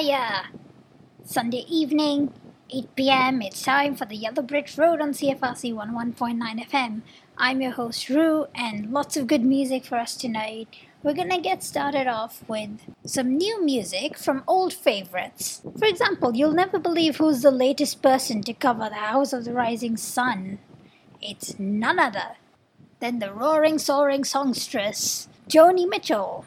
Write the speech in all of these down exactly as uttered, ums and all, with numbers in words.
Hiya! Sunday evening, eight p m, it's time for the Yellow Brick Road on C F R C one oh one point nine F M. I'm your host Rue, and lots of good music for us tonight. We're gonna get started off with some new music from old favourites. For example, you'll never believe who's the latest person to cover The House of the Rising Sun. It's none other than the roaring, soaring songstress, Joni Mitchell.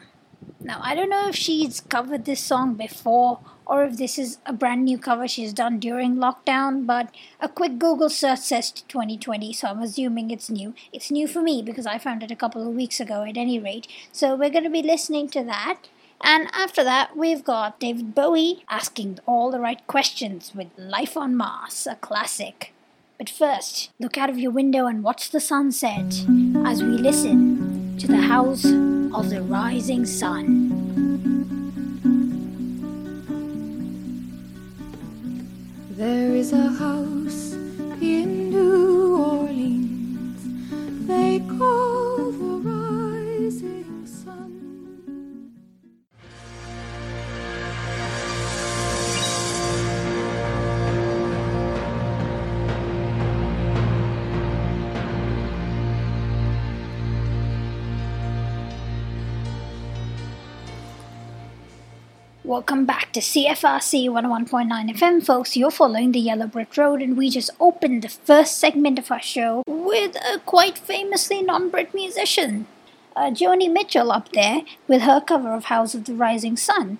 Now, I don't know if she's covered this song before or if this is a brand new cover she's done during lockdown, but a quick Google search says twenty twenty, so I'm assuming it's new. It's new for me because I found it a couple of weeks ago at any rate. So we're going to be listening to that. And after that, we've got David Bowie asking all the right questions with Life on Mars, a classic. But first, look out of your window and watch the sunset as we listen to The House of the Rising Sun. There is a house in New Orleans they call the Rising Sun. Welcome back to C F R C one oh one point nine F M, folks. You're following the Yellow Brick Road, and we just opened the first segment of our show with a quite famously non-Brit musician, uh, Joni Mitchell up there, with her cover of House of the Rising Sun.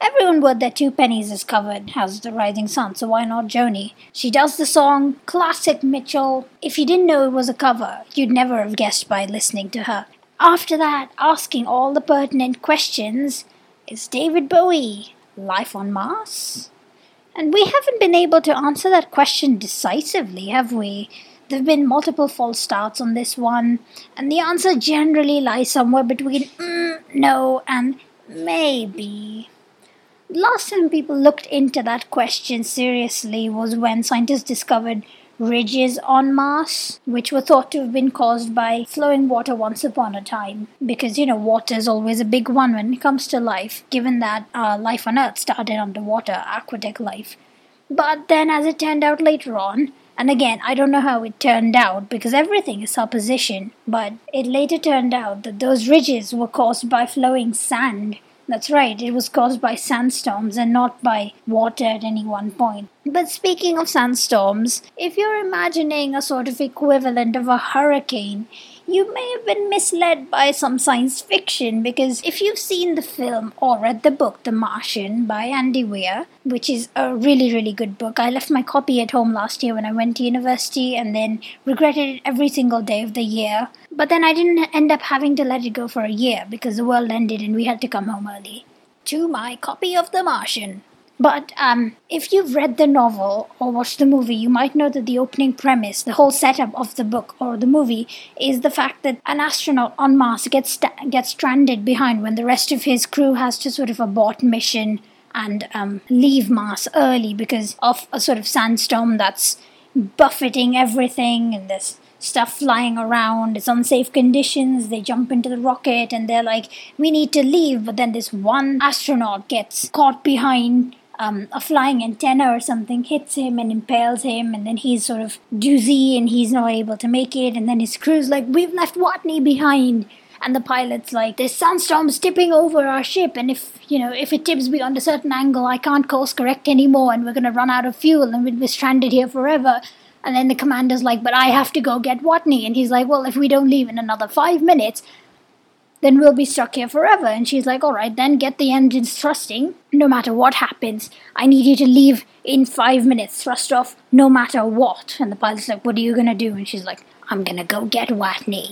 Everyone worth their two pennies has covered House of the Rising Sun, so why not Joni? She does the song, classic Mitchell. If you didn't know it was a cover, you'd never have guessed by listening to her. After that, asking all the pertinent questions, is David Bowie, Life on Mars? And we haven't been able to answer that question decisively, have we? There have been multiple false starts on this one, and the answer generally lies somewhere between mm, no and maybe. Last time people looked into that question seriously was when scientists discovered ridges on Mars, which were thought to have been caused by flowing water once upon a time. Because, you know, water is always a big one when it comes to life, given that uh, life on Earth started underwater, aquatic life. But then, as it turned out later on, and again, I don't know how it turned out, because everything is supposition, but it later turned out that those ridges were caused by flowing sand. That's right, it was caused by sandstorms and not by water at any one point. But speaking of sandstorms, if you're imagining a sort of equivalent of a hurricane, you may have been misled by some science fiction, because if you've seen the film or read the book The Martian by Andy Weir, which is a really, really good book. I left my copy at home last year when I went to university and then regretted it every single day of the year. But then I didn't end up having to let it go for a year because the world ended and we had to come home early. To my copy of The Martian. But um, if you've read the novel or watched the movie, you might know that the opening premise, the whole setup of the book or the movie, is the fact that an astronaut on Mars gets st- gets stranded behind when the rest of his crew has to sort of abort mission and um, leave Mars early because of a sort of sandstorm that's buffeting everything and there's stuff flying around, it's unsafe conditions, they jump into the rocket and they're like, we need to leave, but then this one astronaut gets caught behind Um, a flying antenna or something, hits him and impales him, and then he's sort of doozy and he's not able to make it, and then his crew's like, we've left Watney behind, and the pilot's like, this sandstorm's tipping over our ship, and if, you know, if it tips beyond a certain angle, I can't course correct anymore, and we're gonna run out of fuel, and we'll be stranded here forever. And then the commander's like, but I have to go get Watney, and he's like, well, if we don't leave in another five minutes, then we'll be stuck here forever. And she's like, all right, then get the engines thrusting. No matter what happens, I need you to leave in five minutes. Thrust off no matter what. And the pilot's like, what are you going to do? And she's like, I'm going to go get Watney.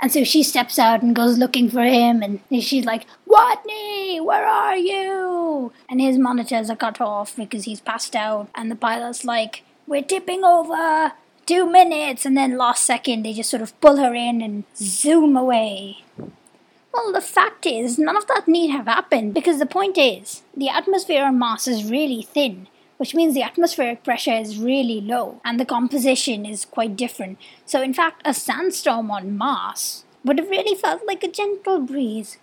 And so she steps out and goes looking for him. And she's like, Watney, where are you? And his monitors are cut off because he's passed out. And the pilot's like, we're tipping over. Two minutes. And then last second, they just sort of pull her in and zoom away. Well, the fact is, none of that need have happened, because the point is, the atmosphere on Mars is really thin, which means the atmospheric pressure is really low, and the composition is quite different. So in fact, a sandstorm on Mars would have really felt like a gentle breeze.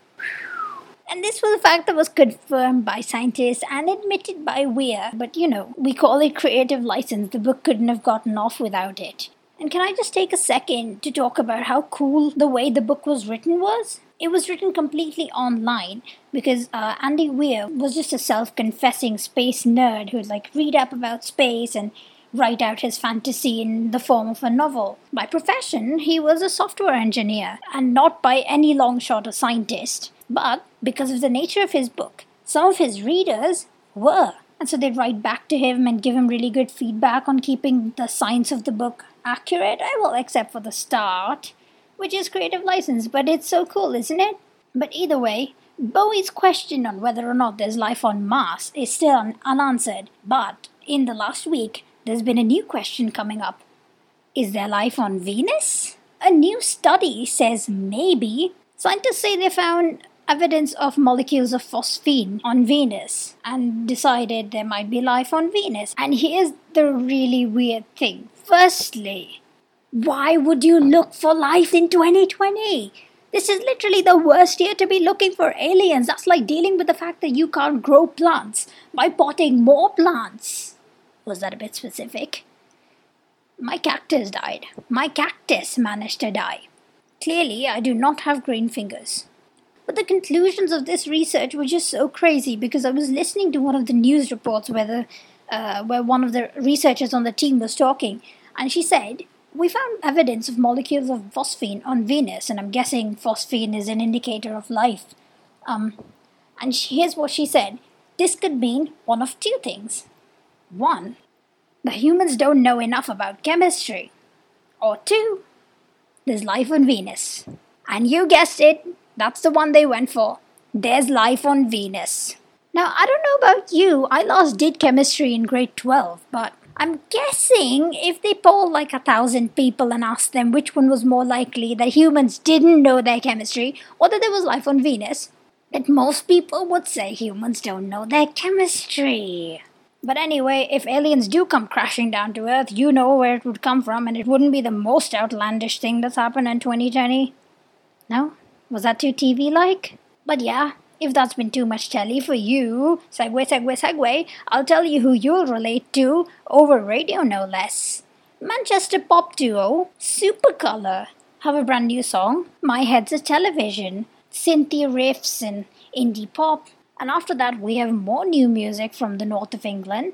And this was a fact that was confirmed by scientists and admitted by Weir. But, you know, we call it creative license. The book couldn't have gotten off without it. And can I just take a second to talk about how cool the way the book was written was? It was written completely online because uh, Andy Weir was just a self-confessing space nerd who would, like, read up about space and write out his fantasy in the form of a novel. By profession, he was a software engineer and not by any long shot a scientist. But because of the nature of his book, some of his readers were. And so they'd write back to him and give him really good feedback on keeping the science of the book accurate. Well, except for the start, which is creative license, but it's so cool, isn't it? But either way, Bowie's question on whether or not there's life on Mars is still unanswered. But in the last week, there's been a new question coming up. Is there life on Venus? A new study says maybe. Scientists say they found evidence of molecules of phosphine on Venus and decided there might be life on Venus. And here's the really weird thing. Firstly, why would you look for life in twenty twenty? This is literally the worst year to be looking for aliens. That's like dealing with the fact that you can't grow plants by potting more plants. Was that a bit specific? My cactus died. My cactus managed to die. Clearly, I do not have green fingers. But the conclusions of this research were just so crazy because I was listening to one of the news reports where, the, uh, where one of the researchers on the team was talking, and she said, we found evidence of molecules of phosphine on Venus, and I'm guessing phosphine is an indicator of life. Um, and she, here's what she said. This could mean one of two things. One, the humans don't know enough about chemistry. Or two, there's life on Venus. And you guessed it, that's the one they went for. There's life on Venus. Now, I don't know about you, I last did chemistry in grade twelve, but I'm guessing if they polled like a thousand people and asked them which one was more likely that humans didn't know their chemistry or that there was life on Venus, that most people would say humans don't know their chemistry. But anyway, if aliens do come crashing down to Earth, you know where it would come from, and it wouldn't be the most outlandish thing that's happened in twenty twenty. No? Was that too T V-like? But yeah, if that's been too much telly for you, segue, segue, segue, I'll tell you who you'll relate to over radio, no less. Manchester pop duo Supercolour have a brand new song, My Head's a Television, synthy riffs and indie pop. And after that, we have more new music from the north of England.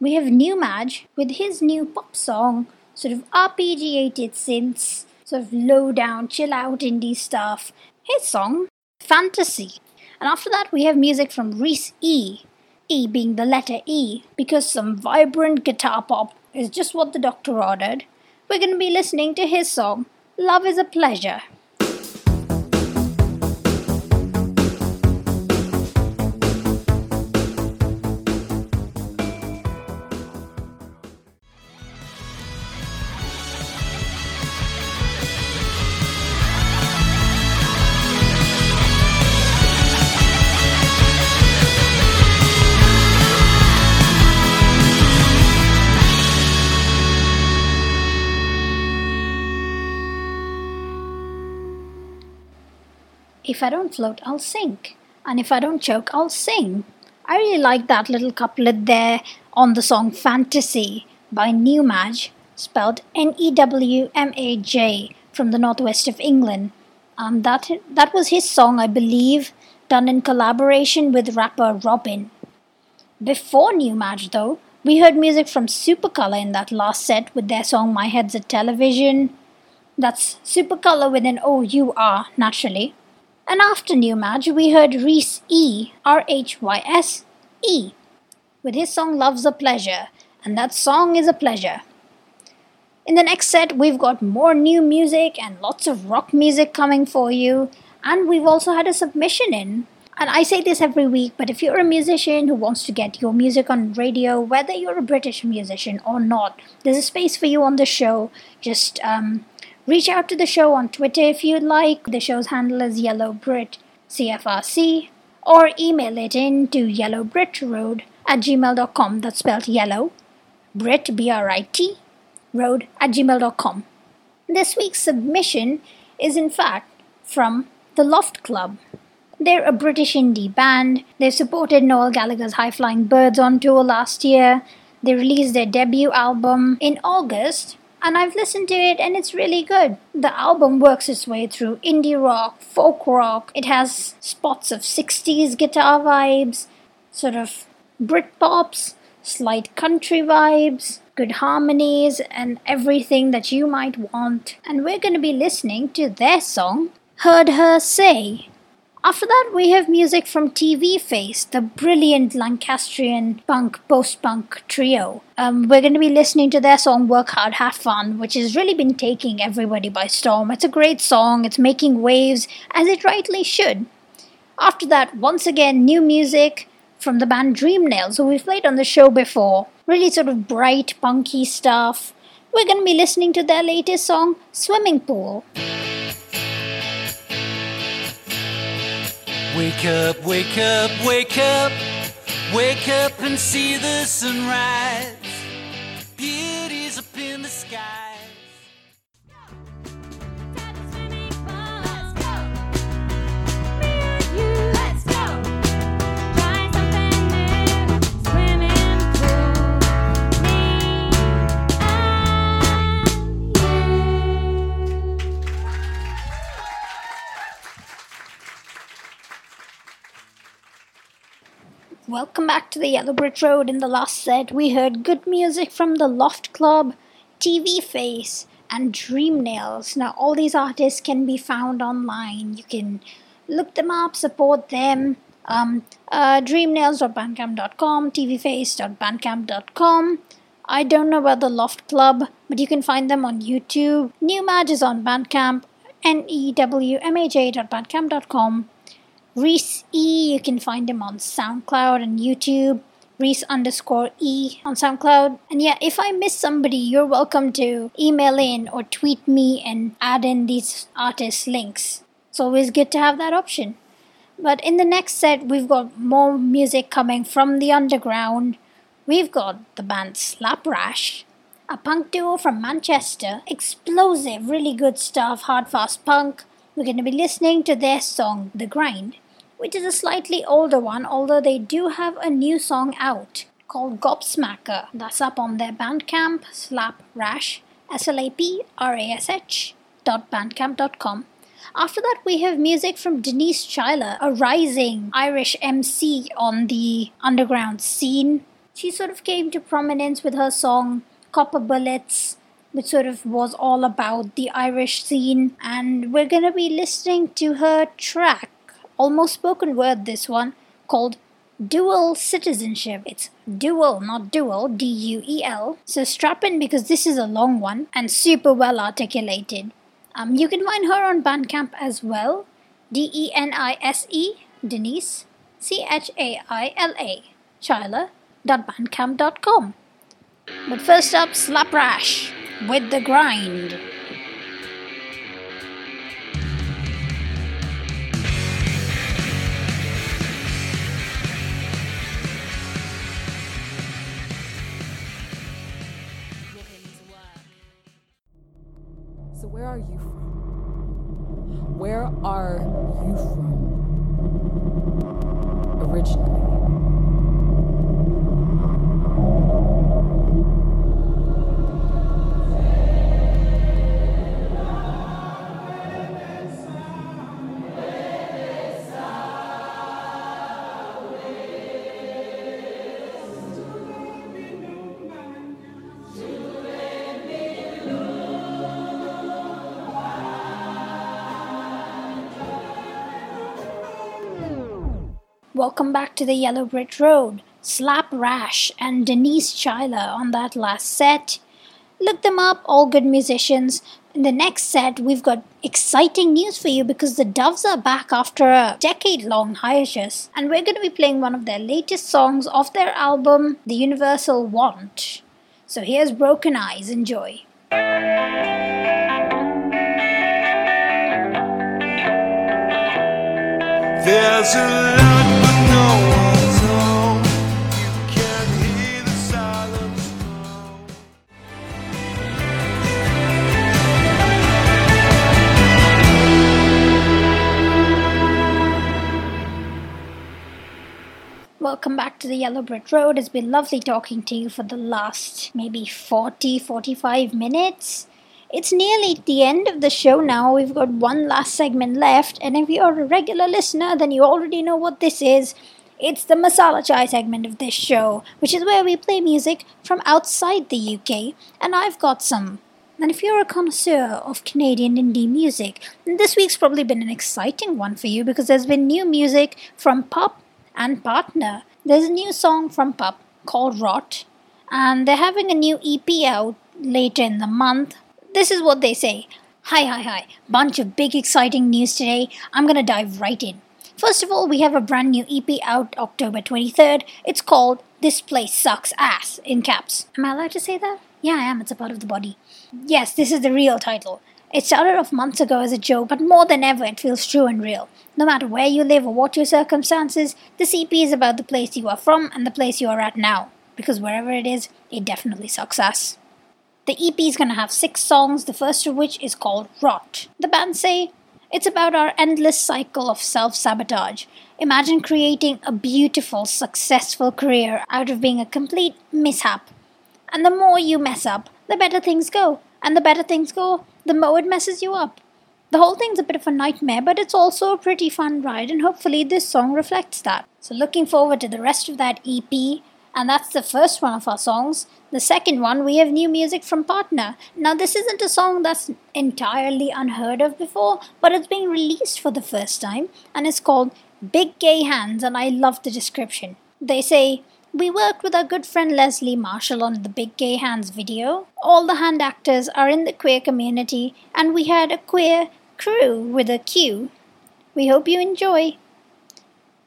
We have Newmaj with his new pop song, sort of arpeggiated synths, sort of low-down, chill-out indie stuff. His song, Fantasy. And after that, we have music from Reese E, E being the letter E, because some vibrant guitar pop is just what the doctor ordered. We're going to be listening to his song, Love is a Pleasure. If I don't float, I'll sink. And if I don't choke, I'll sing. I really like that little couplet there on the song Fantasy by Newmaj, spelled N E W M A J, from the northwest of England. Um, that, that was his song, I believe, done in collaboration with rapper Robin. Before Newmaj, though, we heard music from Supercolour in that last set with their song My Head's a Television. That's Supercolour with an O U R, naturally. And after Newmaj, we heard Reese E, R H Y S, E, with his song Love's a Pleasure, and that song is a pleasure. In the next set, we've got more new music and lots of rock music coming for you, and we've also had a submission in. And I say this every week, but if you're a musician who wants to get your music on radio, whether you're a British musician or not, there's a space for you on the show. Just, um... reach out to the show on Twitter if you'd like. The show's handle is Yellow Brit C F R C, or email it in to yellowbritroad at gmail dot com. That's spelled yellow, Brit, B R I T, road at gmail dot com. This week's submission is in fact from The Loft Club. They're a British indie band. They've supported Noel Gallagher's High Flying Birds on tour last year. They released their debut album in August, and I've listened to it and it's really good. The album works its way through indie rock, folk rock. It has spots of sixties guitar vibes, sort of Britpops, slight country vibes, good harmonies, and everything that you might want. And we're going to be listening to their song, Heard Her Say. After that, we have music from T V Face, the brilliant Lancastrian punk, post-punk trio. Um, we're going to be listening to their song Work Hard, Have Fun, which has really been taking everybody by storm. It's a great song, it's making waves, as it rightly should. After that, once again, new music from the band Dream Nails, who we've played on the show before. Really sort of bright, punky stuff. We're going to be listening to their latest song, Swimming Pool. Wake up, wake up, wake up, wake up and see the sunrise. Beauty's up in the skies. Time to swimming pool. Let's go. Me and you. Let's go. Try something new. Swimming pool. Me and you. Welcome back to the Yellow Brick Road. In the last set, we heard good music from The Loft Club, T V Face, and Dream Nails. Now, all these artists can be found online. You can look them up, support them. Um, uh, dream nails dot bandcamp dot com, t v face dot bandcamp dot com. I don't know about The Loft Club, but you can find them on YouTube. Newmaj is on Bandcamp, newmaj dot bandcamp dot com. Reese E, you can find him on SoundCloud and YouTube, Reese underscore E on SoundCloud. And yeah, if I miss somebody, you're welcome to email in or tweet me and add in these artist links. It's always good to have that option. But in the next set, we've got more music coming from the underground. We've got the band Slap Rash, a punk duo from Manchester. Explosive, really good stuff, hard, fast punk. We're going to be listening to their song, The Grind, which is a slightly older one, although they do have a new song out called Gobsmacker. That's up on their Bandcamp, slaprash, S L A P R A S H, dot bandcamp dot com. After that, we have music from Denise Chaila, a rising Irish M C on the underground scene. She sort of came to prominence with her song Copper Bullets, which sort of was all about the Irish scene. And we're going to be listening to her track, almost spoken word this one, called Dual Citizenship. It's dual, not dual, D U E L. So strap in because this is a long one and super well articulated. Um, you can find her on Bandcamp as well. D E N I S E, Denise, C H A I L A, chaila dot bandcamp dot com. But first up, Slap Rash with The Grind. So where are you from? Where are you from? Originally. Welcome back to the Yellow Brick Road. Slap Rash and Denise Chaila on that last set. Look them up, all good musicians. In the next set, we've got exciting news for you because the Doves are back after a decade-long hiatus. And we're going to be playing one of their latest songs off their album, The Universal Want. So here's Broken Eyes. Enjoy. There's a lot. Welcome back to the Yellow Brick Road. It's been lovely talking to you for the last maybe forty, forty-five minutes. It's nearly the end of the show now. We've got one last segment left, and if you're a regular listener, then you already know what this is. It's the Masala Chai segment of this show, which is where we play music from outside the U K, and I've got some. And if you're a connoisseur of Canadian indie music, this week's probably been an exciting one for you because there's been new music from Pup and Partner. There's a new song from Pup called Rot, and they're having a new E P out later in the month. This is what they say. Hi, hi, hi. Bunch of big exciting news today. I'm going to dive right in. First of all, we have a brand new E P out October twenty-third. It's called This Place Sucks Ass, in caps. Am I allowed to say that? Yeah, I am. It's a part of the body. Yes, this is the real title. It started off months ago as a joke, but more than ever, it feels true and real. No matter where you live or what your circumstances, this E P is about the place you are from and the place you are at now. Because wherever it is, it definitely sucks ass. The E P is going to have six songs, the first of which is called Rot. The band say, it's about our endless cycle of self-sabotage. Imagine creating a beautiful, successful career out of being a complete mishap. And the more you mess up, the better things go. And the better things go, the more it messes you up. The whole thing's a bit of a nightmare, but it's also a pretty fun ride, and hopefully this song reflects that. So looking forward to the rest of that E P, and that's the first one of our songs. The second one, we have new music from Partner. Now, this isn't a song that's entirely unheard of before, but it's being released for the first time, and it's called Big Gay Hands, and I love the description. They say, we worked with our good friend Leslie Marshall on the Big Gay Hands video. All the hand actors are in the queer community, and we had a queer crew with a Q. We hope you enjoy.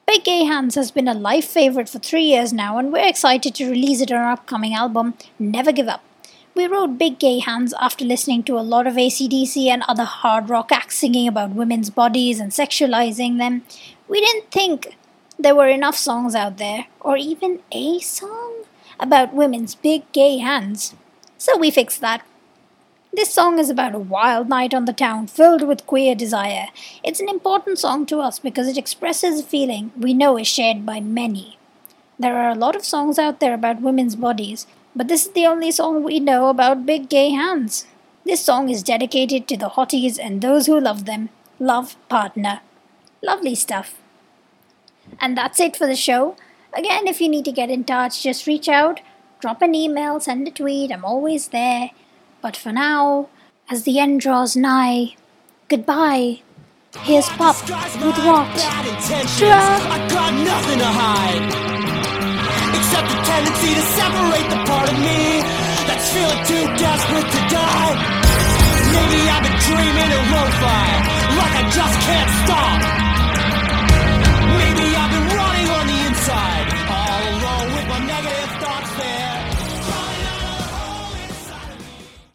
Big Gay Hands has been a life favourite for three years now, and we're excited to release it on our upcoming album, Never Give Up. We wrote Big Gay Hands after listening to a lot of A C D C and other hard rock acts singing about women's bodies and sexualizing them. We didn't think there were enough songs out there, or even a song, about women's big gay hands. So we fixed that. This song is about a wild night on the town filled with queer desire. It's an important song to us because it expresses a feeling we know is shared by many. There are a lot of songs out there about women's bodies, but this is the only song we know about big gay hands. This song is dedicated to the hotties and those who love them. Love, Partner. Lovely stuff. And that's it for the show. Again, if you need to get in touch, just reach out, drop an email, send a tweet, I'm always there. But for now, as the end draws nigh, goodbye. Here's Pup with Rot. I got nothing to hide, except the tendency to separate the part of me that's feeling too desperate to die. Maybe I've been dreaming of lo-fi.